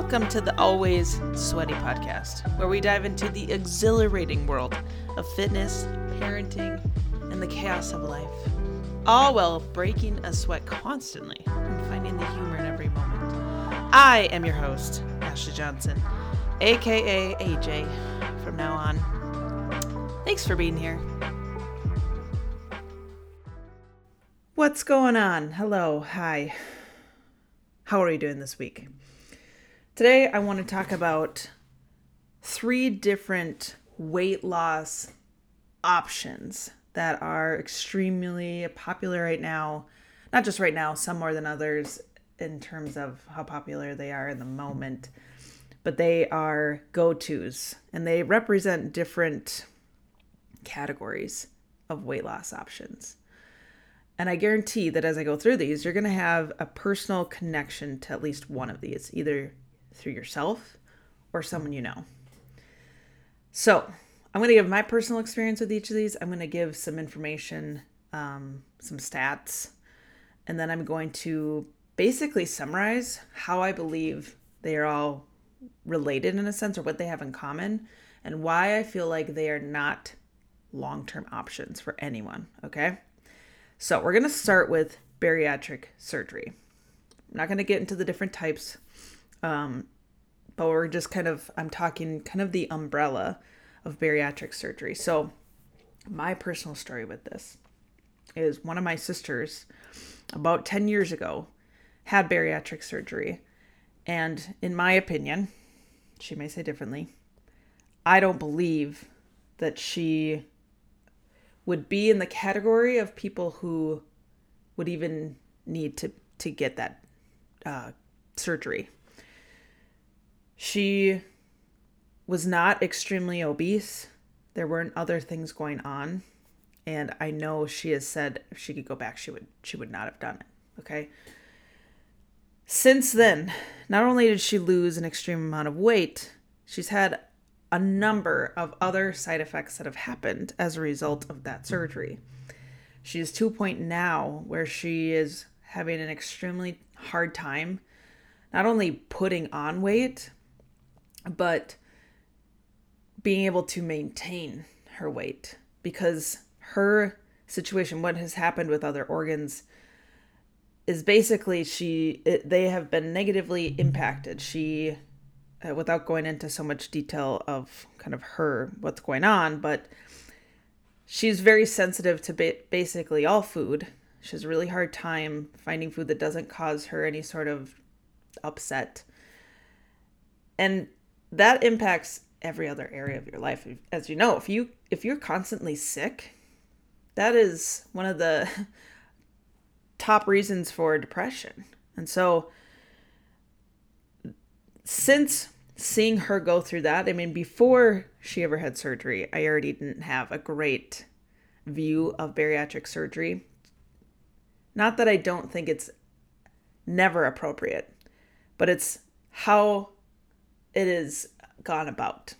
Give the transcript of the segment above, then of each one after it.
Welcome to the Always Sweaty Podcast, where we dive into the exhilarating world of fitness, parenting, and the chaos of life, all while breaking a sweat constantly and finding the humor in every moment. I am your host, Ashley Johnson, aka AJ, from now on. Thanks for being here. What's going on? Hello, hi. How are you doing this week? Today, I want to talk about three different weight loss options that are extremely popular right now. Not just right now, some more than others in terms of how popular they are in the moment, but they are go-tos and they represent different categories of weight loss options. And I guarantee that as I go through these, you're going to have a personal connection to at least one of these, either through yourself or someone you know. So I'm going to give my personal experience with each of these. I'm going to give some information, some stats, and then I'm going to basically summarize how I believe they are all related in a sense, or what they have in common, and why I feel like they are not long-term options for anyone. Okay. So we're going to start with bariatric surgery. I'm not going to get into the different types. But we're just I'm talking kind of the umbrella of bariatric surgery. So my personal story with this is one of my sisters about 10 years ago had bariatric surgery. And in my opinion, she may say differently, I don't believe that she would be in the category of people who would even need to get that surgery. She was not extremely obese. There weren't other things going on. And I know she has said if she could go back, she would not have done it. Okay. Since then, not only did she lose an extreme amount of weight, she's had a number of other side effects that have happened as a result of that surgery. She is to a point now where she is having an extremely hard time, not only putting on weight, but being able to maintain her weight, because her situation, what has happened with other organs, is basically they have been negatively impacted. She, without going into so much detail of kind of her, what's going on, but she's very sensitive to basically all food. She has a really hard time finding food that doesn't cause her any sort of upset. And that impacts every other area of your life. As you know, if you're constantly sick, that is one of the top reasons for depression. And so since seeing her go through that, I mean, before she ever had surgery, I already didn't have a great view of bariatric surgery. Not that I don't think it's never appropriate, but it's how it is gone about.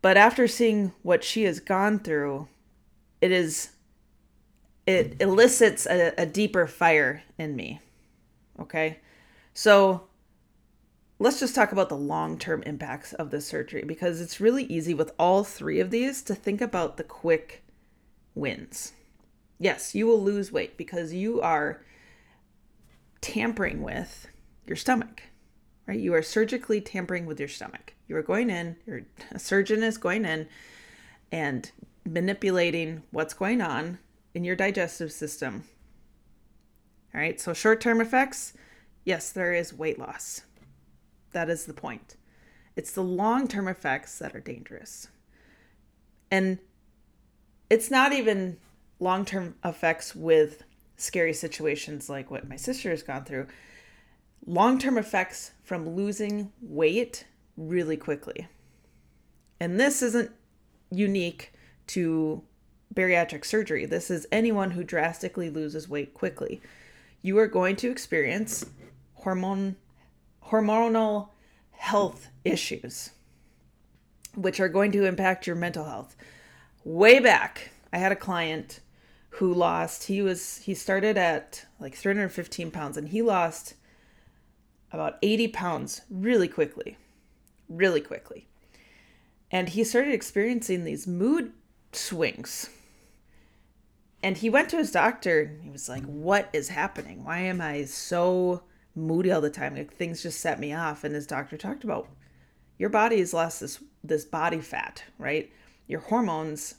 But after seeing what she has gone through, it elicits a deeper fire in me. Okay. So let's just talk about the long-term impacts of this surgery, because it's really easy with all three of these to think about the quick wins. Yes, you will lose weight because you are tampering with your stomach. Right? You are surgically tampering with your stomach. You are going in, a surgeon is going in and manipulating what's going on in your digestive system. All right. So short-term effects, yes, there is weight loss. That is the point. It's the long-term effects that are dangerous. And it's not even long-term effects with scary situations like what my sister has gone through. Long-term effects from losing weight really quickly. And this isn't unique to bariatric surgery. This is anyone who drastically loses weight quickly. You are going to experience hormonal health issues, which are going to impact your mental health. Way back, I had a client who he started at like 315 pounds, and he lost about 80 pounds really quickly. And he started experiencing these mood swings. And he went to his doctor and he was like, what is happening? Why am I so moody all the time? Like, things just set me off. And his doctor talked about, your body has lost this body fat, right? Your hormones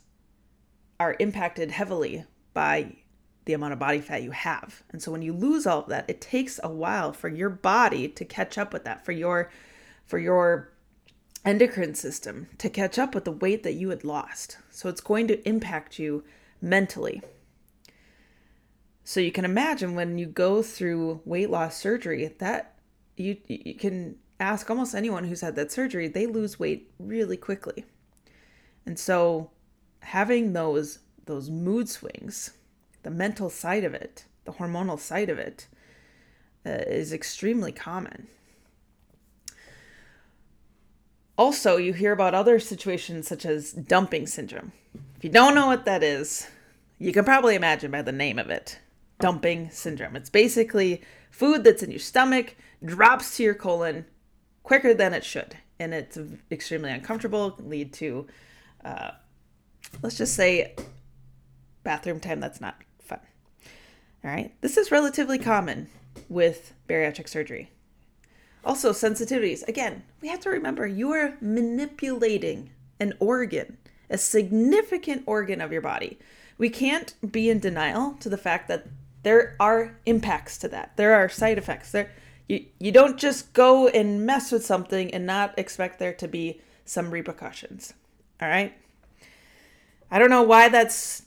are impacted heavily by the amount of body fat you have. And so when you lose all of that, it takes a while for your body to catch up with that, for your endocrine system to catch up with the weight that you had lost. So it's going to impact you mentally. So you can imagine when you go through weight loss surgery, that you can ask almost anyone who's had that surgery, they lose weight really quickly. And so having those mood swings, the mental side of it, the hormonal side of it, is extremely common. Also, you hear about other situations such as dumping syndrome. If you don't know what that is, you can probably imagine by the name of it. Dumping syndrome. It's basically food that's in your stomach drops to your colon quicker than it should. And it's extremely uncomfortable. It can lead to, let's just say, bathroom time that's not fun. All right. This is relatively common with bariatric surgery. Also, sensitivities. Again, we have to remember you are manipulating an organ, a significant organ of your body. We can't be in denial to the fact that there are impacts to that. There are side effects. You don't just go and mess with something and not expect there to be some repercussions. All right? I don't know why that's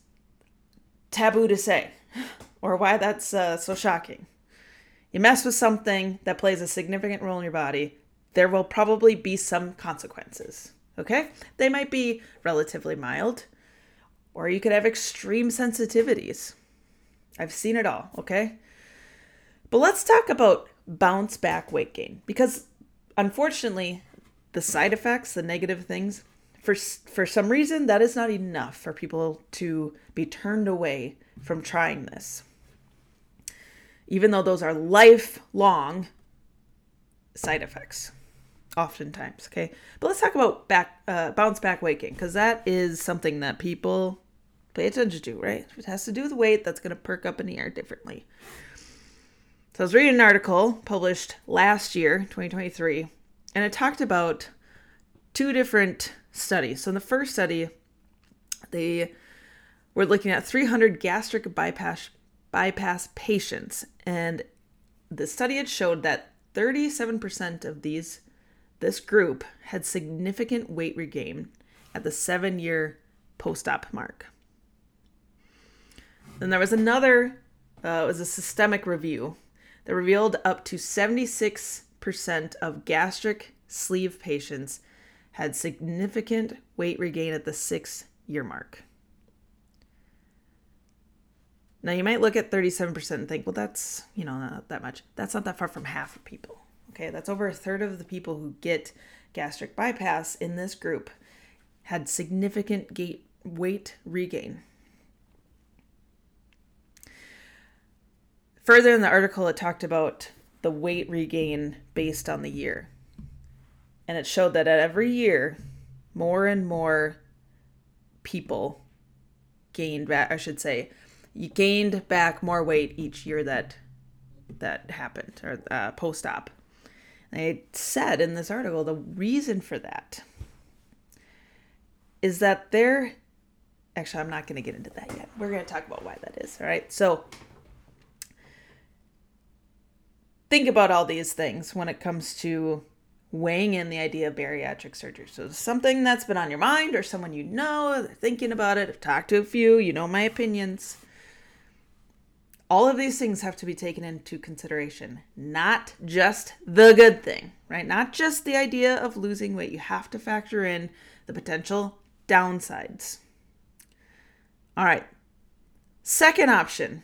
taboo to say or why that's so shocking. You mess with something that plays a significant role in your body, there will probably be some consequences, okay? They might be relatively mild, or you could have extreme sensitivities. I've seen it all, okay? But let's talk about bounce back weight gain, because unfortunately, the side effects, the negative things, for some reason, that is not enough for people to be turned away from trying this. Even though those are lifelong side effects, oftentimes, okay? But let's talk about bounce back weight gain, because that is something that people pay attention to, right? It has to do with weight that's going to perk up in the air differently. So I was reading an article published last year, 2023, and it talked about two different studies. So in the first study, they were looking at 300 gastric bypass patients, and the study had showed that 37% of this group had significant weight regain at the 7-year post-op mark. Then there was another, it was a systemic review that revealed up to 76% of gastric sleeve patients had significant weight regain at the 6-year mark. Now, you might look at 37% and think, well, that's, not that much. That's not that far from half of people, okay? That's over a third of the people who get gastric bypass in this group had significant weight regain. Further in the article, it talked about the weight regain based on the year. And it showed that at every year, more and more people gained back more weight each year that happened, or post-op. They said in this article, the reason for that is that I'm not going to get into that yet. We're going to talk about why that is, all right? So think about all these things when it comes to weighing in the idea of bariatric surgery. So something that's been on your mind, or someone you know, they're thinking about it, I've talked to a few, my opinions. All of these things have to be taken into consideration, not just the good thing, right? Not just the idea of losing weight. You have to factor in the potential downsides. All right. Second option.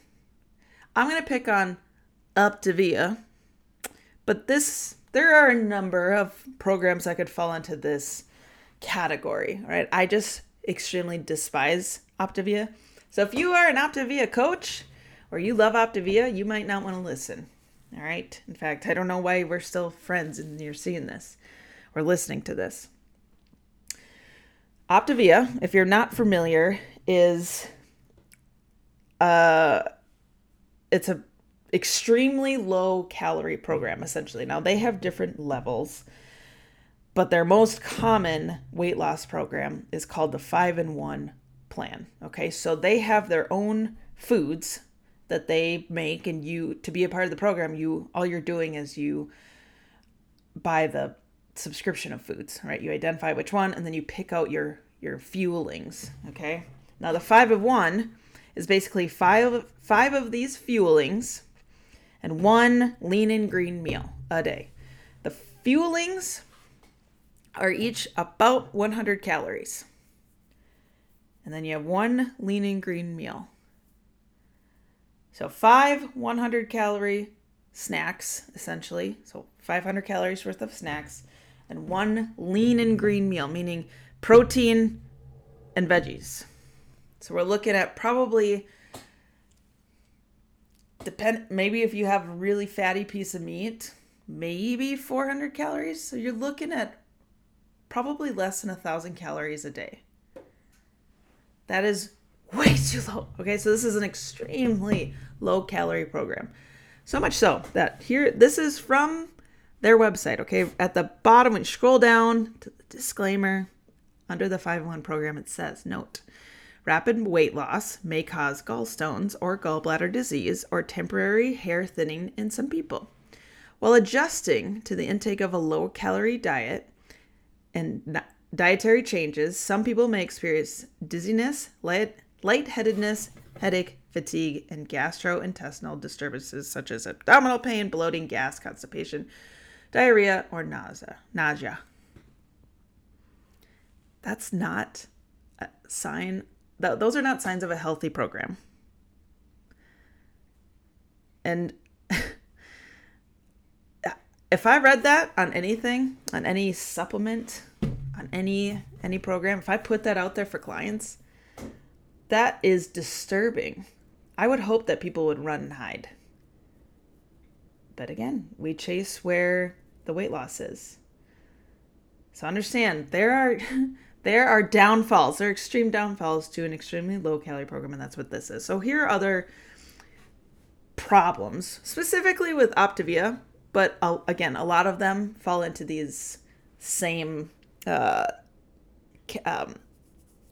I'm going to pick on Optavia, but there are a number of programs that could fall into this category, right? I just extremely despise Optavia. So if you are an Optavia coach, or you love Optavia, you might not want to listen. All right. In fact, I don't know why we're still friends and you're seeing this or listening to this. Optavia, if you're not familiar, is it's a extremely low calorie program, essentially. Now, they have different levels, but their most common weight loss program is called the 5-in-1 plan. Okay, so they have their own foods that they make, and you, to be a part of the program, you, all you're doing is you buy the subscription of foods, right? You identify which one, and then you pick out your fuelings. Okay. Now the 5-in-1 is basically five of these fuelings and one lean and green meal a day. The fuelings are each about 100 calories. And then you have one lean and green meal. So 5 100 calorie snacks, essentially. So 500 calories worth of snacks and one lean and green meal, meaning protein and veggies. So we're looking at probably, maybe if you have a really fatty piece of meat, maybe 400 calories. So you're looking at probably less than 1,000 calories a day. That is way too low. Okay, so this is an extremely low calorie program. So much so that here, this is from their website. Okay, at the bottom, when you scroll down to the disclaimer, under the 5-in-1 program, it says, note, rapid weight loss may cause gallstones or gallbladder disease or temporary hair thinning in some people. While adjusting to the intake of a low-calorie diet and dietary changes, some people may experience dizziness, lightheadedness, headache, fatigue, and gastrointestinal disturbances such as abdominal pain, bloating, gas, constipation, diarrhea, or nausea. That's not a sign. Those are not signs of a healthy program. And if I read that on anything, on any supplement, on any program, if I put that out there for clients, that is disturbing. I would hope that people would run and hide. But again, we chase where the weight loss is. So understand, there are downfalls. There are extreme downfalls to an extremely low-calorie program, and that's what this is. So here are other problems, specifically with Optavia, but again, a lot of them fall into these same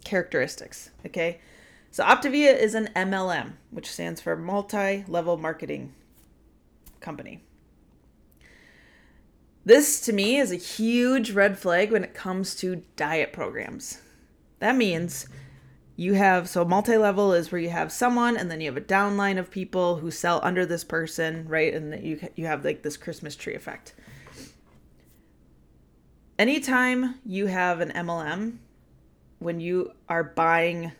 characteristics, okay? So Optavia is an MLM, which stands for multi-level marketing company. This, to me, is a huge red flag when it comes to diet programs. That means you have, so multi-level is where you have someone and then you have a downline of people who sell under this person, right? And you have like this Christmas tree effect. Anytime you have an MLM, when you are buying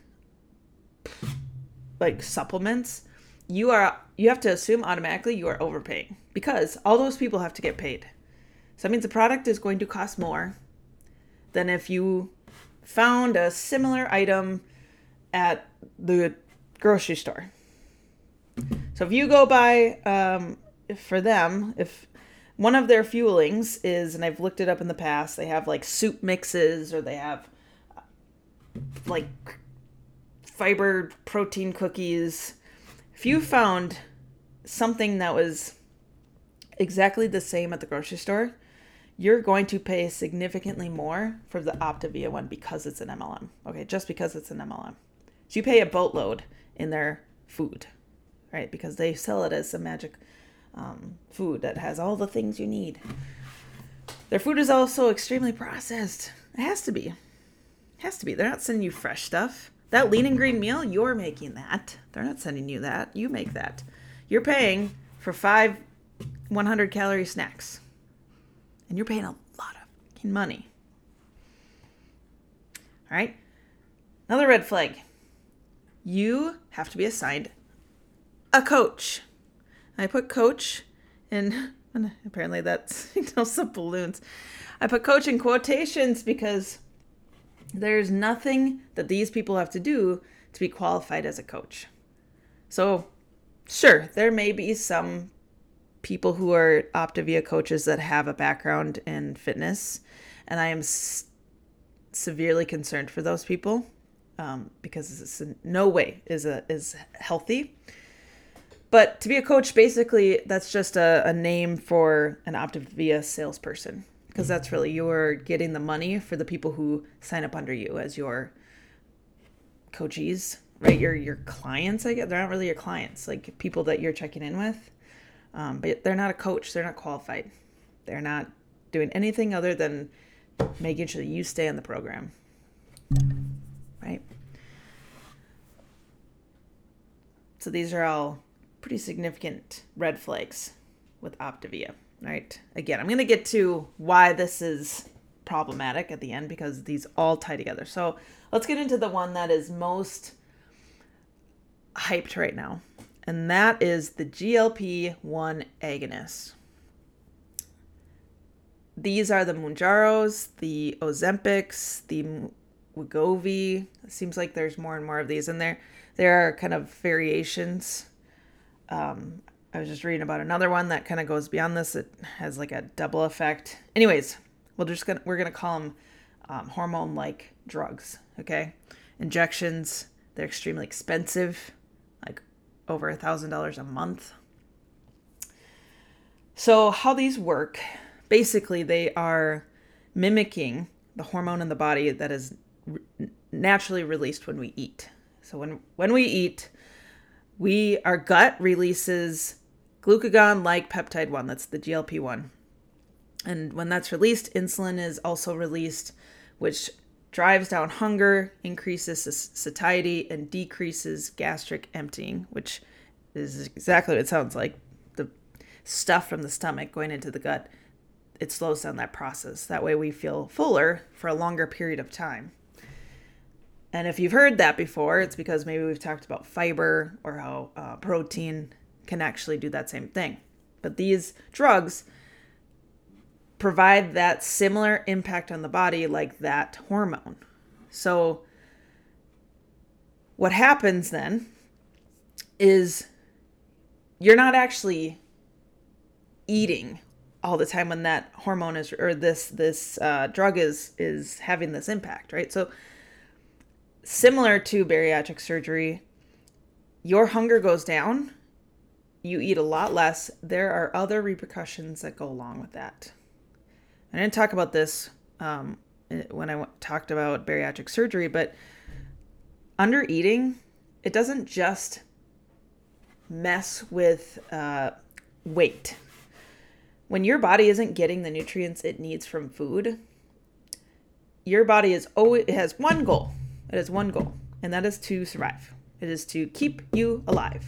like supplements, you have to assume automatically you are overpaying because all those people have to get paid. So that means the product is going to cost more than if you found a similar item at the grocery store. So if you go buy, for them, if one of their fuelings is, and I've looked it up in the past, they have like soup mixes or they have like fiber protein cookies. If you found something that was exactly the same at the grocery store, you're going to pay significantly more for the Optavia one because it's an MLM. Okay, just because it's an MLM. So you pay a boatload in their food, right? Because they sell it as some magic food that has all the things you need. Their food is also extremely processed. It has to be. It has to be. They're not sending you fresh stuff. That lean and green meal, you're making that. They're not sending you that. You make that. You're paying for 5 100 calorie snacks. And you're paying a lot of fucking money. All right. Another red flag. You have to be assigned a coach. I put coach in, and apparently that's, you know, some balloons. I put coach in quotations because there's nothing that these people have to do to be qualified as a coach. So sure, there may be some people who are Optavia coaches that have a background in fitness, and I am severely concerned for those people because it's in no way is healthy. But to be a coach, basically, that's just a name for an Optavia salesperson, because that's really, you're getting the money for the people who sign up under you as your coachees, right? Your clients, I guess. They're not really your clients, like people that you're checking in with. But they're not a coach. They're not qualified. They're not doing anything other than making sure that you stay in the program, right? So these are all pretty significant red flags with Optavia, right? Again, I'm going to get to why this is problematic at the end, because these all tie together. So let's get into the one that is most hyped right now, and that is the GLP-1 agonist. These are the Mounjaros, the Ozempics, the Wegovy. It seems like there's more and more of these in there. There are kind of variations. I was just reading about another one that kind of goes beyond this. It has like a double effect. Anyways, we're gonna call them hormone-like drugs. Okay, injections. They're extremely expensive, like over $1,000 a month. So how these work? Basically, they are mimicking the hormone in the body that is naturally released when we eat. So when we eat, our gut releases glucagon-like peptide 1, that's the GLP-1. And when that's released, insulin is also released, which drives down hunger, increases satiety, and decreases gastric emptying, which is exactly what it sounds like. The stuff from the stomach going into the gut, it slows down that process. That way we feel fuller for a longer period of time. And if you've heard that before, it's because maybe we've talked about fiber or how protein can actually do that same thing. But these drugs provide that similar impact on the body like that hormone. So what happens then is you're not actually eating all the time when that hormone is, or this drug is having this impact, right? So similar to bariatric surgery, your hunger goes down, you eat a lot less. There are other repercussions that go along with that. I didn't talk about this when I talked about bariatric surgery, but under eating, it doesn't just mess with weight. When your body isn't getting the nutrients it needs from food, your body has one goal. It has one goal, and that is to survive. It is to keep you alive.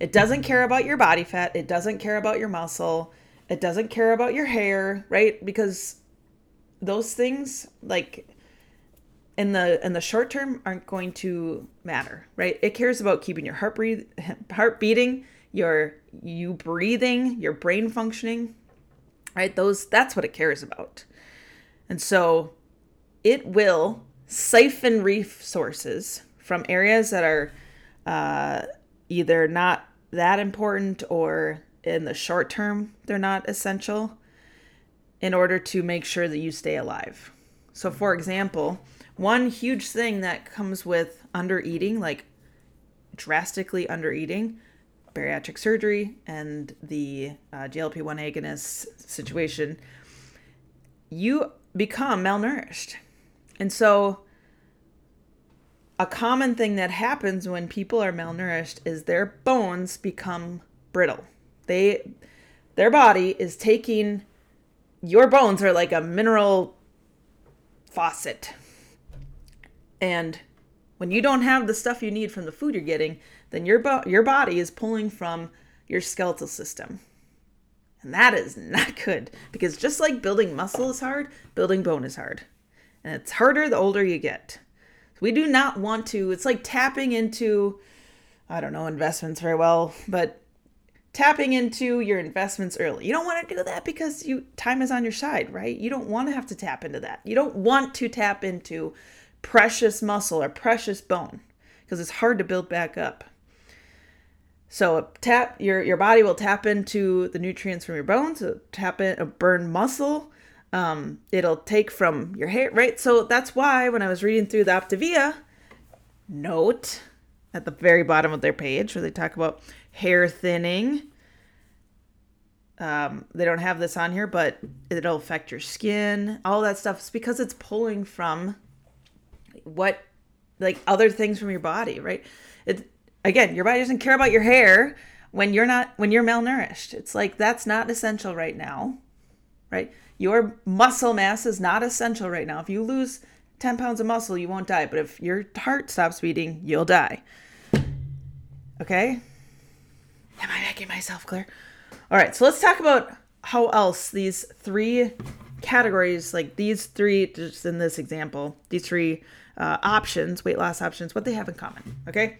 It doesn't care about your body fat. It doesn't care about your muscle. It doesn't care about your hair, right? Because those things, like in the short term, aren't going to matter, right? It cares about keeping your heart beating, you breathing, your brain functioning, right? That's what it cares about. And so it will siphon resources from areas that are either not that important, or in the short term they're not essential, in order to make sure that you stay alive. So for example, one huge thing that comes with under eating, like drastically under eating, bariatric surgery and the GLP-1 agonist situation, you become malnourished. And so a common thing that happens when people are malnourished is their bones become brittle. Their body is taking, your bones are like a mineral faucet. And when you don't have the stuff you need from the food you're getting, then your body is pulling from your skeletal system. And that is not good, because just like building muscle is hard, building bone is hard. And it's harder the older you get. So we do not want to, it's like tapping into, I don't know investments very well, but tapping into your investments early. You don't want to do that because time is on your side, right? You don't want to have to tap into that. You don't want to tap into precious muscle or precious bone, because it's hard to build back up. So tap your body will tap into the nutrients from your bones. It'll tap in a burned muscle. It'll take from your hair, right? So that's why when I was reading through the Optavia note at the very bottom of their page where they talk about hair thinning, they don't have this on here, but it'll affect your skin, all that stuff. It's because it's pulling from what, like, other things from your body, right? Again, your body doesn't care about your hair when you're malnourished. It's like, that's not essential right now, right? Your muscle mass is not essential right now. If you lose 10 pounds of muscle, you won't die. But if your heart stops beating, you'll die. Okay? Am I making myself clear? All right, so let's talk about how else these three categories, like these three, just in this example, these three options, weight loss options, what they have in common, okay?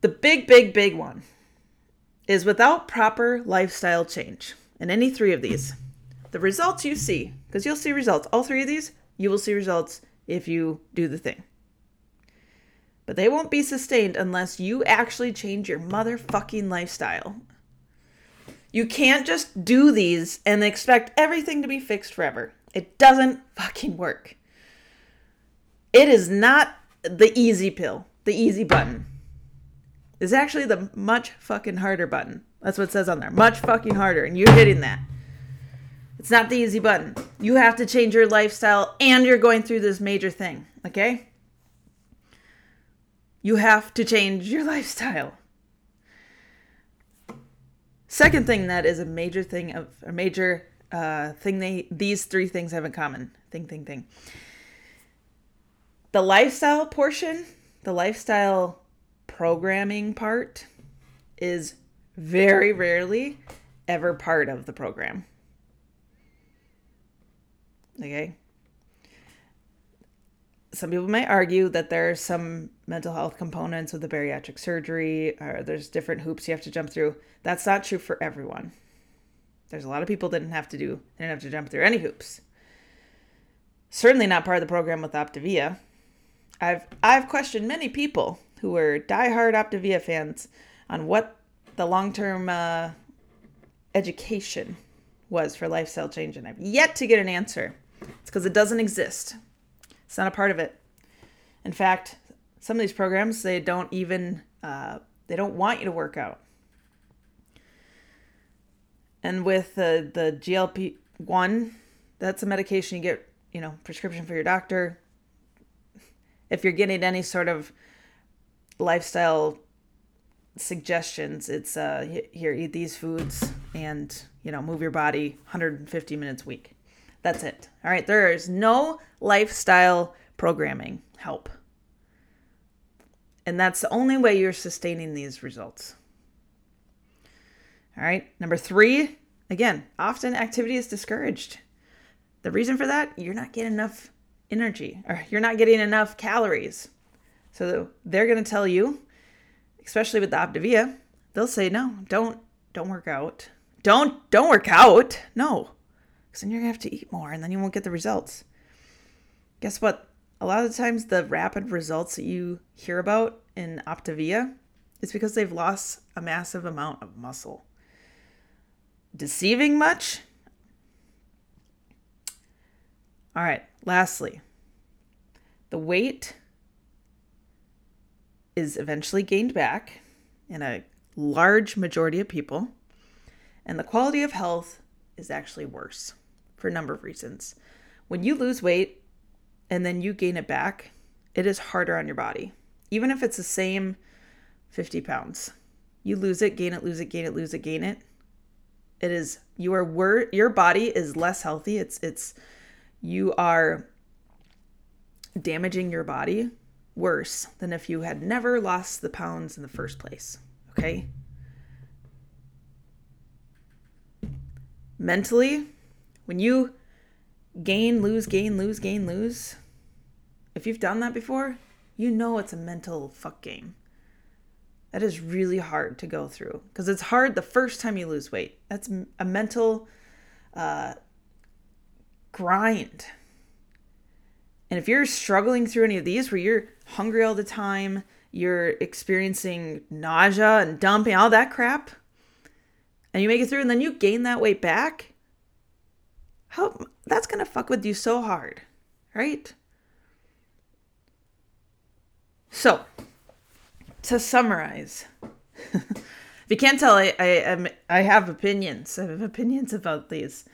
The big one is without proper lifestyle change in any three of these, the results you see, because you'll see results, all three of these, you will see results if you do the thing. But they won't be sustained unless you actually change your motherfucking lifestyle. You can't just do these and expect everything to be fixed forever. It doesn't fucking work. It is not the easy pill, the easy button. It's actually the much fucking harder button. That's what it says on there. Much fucking harder. And you're hitting that. It's not the easy button. You have to change your lifestyle and you're going through this major thing. Okay? You have to change your lifestyle. Second thing that is a major thing of a major thing these three things have in common. Thing. The lifestyle portion, the lifestyle programming part, is very rarely ever part of the program. Okay? Some people might argue that there are some mental health components of the bariatric surgery, or there's different hoops you have to jump through. That's not true for everyone. There's a lot of people that didn't have to jump through any hoops. Certainly not part of the program with Optavia. I've questioned many people who were diehard Optavia fans on what the long-term education was for lifestyle change, and I've yet to get an answer. It's because it doesn't exist. It's not a part of it. In fact, some of these programs, they don't even, they don't want you to work out. And with the GLP-1, that's a medication you get, prescription for your doctor. If you're getting any sort of lifestyle suggestions, it's, here, eat these foods and, move your body 150 minutes a week. That's it. All right. There is no lifestyle programming help. And that's the only way you're sustaining these results. All right. Number three, again, often activity is discouraged. The reason for that, you're not getting enough energy or you're not getting enough calories. So they're going to tell you, especially with the Optavia, they'll say, no, don't work out. Don't work out. No. Because then you're going to have to eat more and then you won't get the results. Guess what? A lot of the times the rapid results that you hear about in Optavia is because they've lost a massive amount of muscle. Deceiving much? All right. Lastly, the weight is eventually gained back in a large majority of people. And the quality of health is actually worse for a number of reasons. When you lose weight and then you gain it back, it is harder on your body. Even if it's the same 50 pounds, you lose it, gain it, lose it, gain it, lose it, gain it. It is, your body is less healthy. You are damaging your body worse than if you had never lost the pounds in the first place. Okay. Mentally, when you gain, lose, if you've done that before, it's a mental fuck game. That is really hard to go through because it's hard the first time you lose weight. That's a mental grind. And if you're struggling through any of these where you're hungry all the time, you're experiencing nausea and dumping, all that crap, and you make it through and then you gain that weight back, how that's going to fuck with you so hard, right? So, to summarize, if you can't tell, I have opinions. I have opinions about these.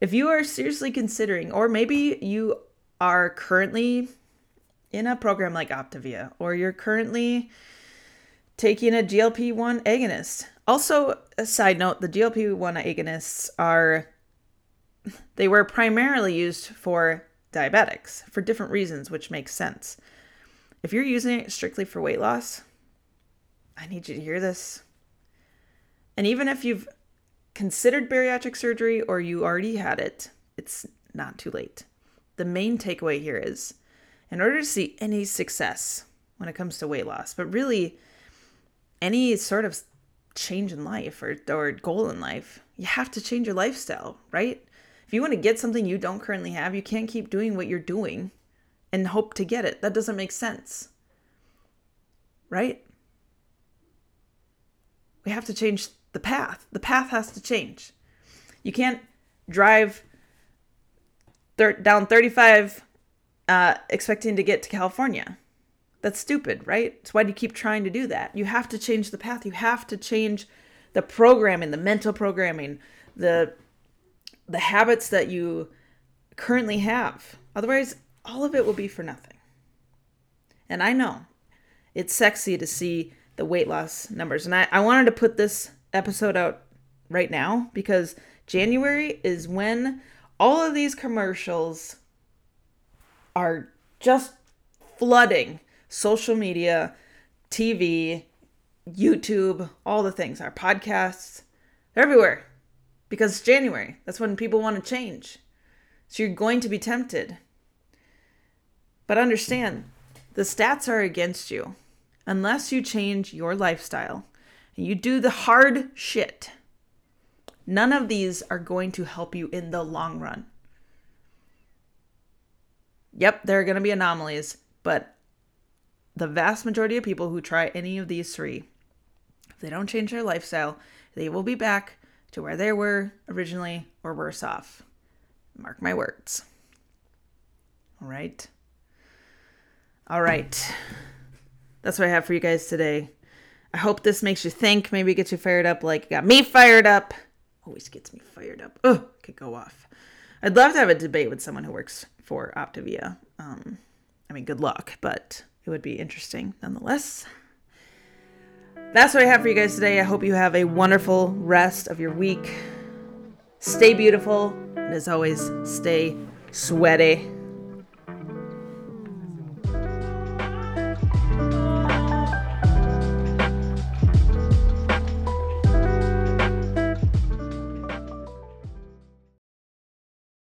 If you are seriously considering, or maybe you are currently in a program like Optavia, or you're currently taking a GLP-1 agonist. Also, a side note, the GLP-1 agonists were primarily used for diabetics for different reasons, which makes sense. If you're using it strictly for weight loss, I need you to hear this. And even if you've considered bariatric surgery or you already had it, it's not too late. The main takeaway here is, in order to see any success when it comes to weight loss, but really any sort of change in life or goal in life, you have to change your lifestyle, right? If you want to get something you don't currently have, you can't keep doing what you're doing and hope to get it. That doesn't make sense, right? We have to change the path. The path has to change. You can't drive down 35 expecting to get to California. That's stupid, right? It's why do you keep trying to do that? You have to change the path. You have to change the programming, the mental programming, the habits that you currently have. Otherwise, all of it will be for nothing. And I know it's sexy to see the weight loss numbers. And I wanted to put this episode out right now because January is when all of these commercials are just flooding social media, TV, YouTube, all the things, our podcasts, they're everywhere because it's January. That's when people want to change. So you're going to be tempted. But understand, the stats are against you unless you change your lifestyle and you do the hard shit. None of these are going to help you in the long run. Yep, there are going to be anomalies, but the vast majority of people who try any of these three, if they don't change their lifestyle, they will be back to where they were originally or worse off. Mark my words. All right. That's what I have for you guys today. I hope this makes you think, maybe gets you fired up like it got me fired up. Always gets me fired up. Oh, could go off. I'd love to have a debate with someone who works for Optavia. Good luck, but it would be interesting nonetheless. That's what I have for you guys today. I hope you have a wonderful rest of your week. Stay beautiful. And as always, stay sweaty.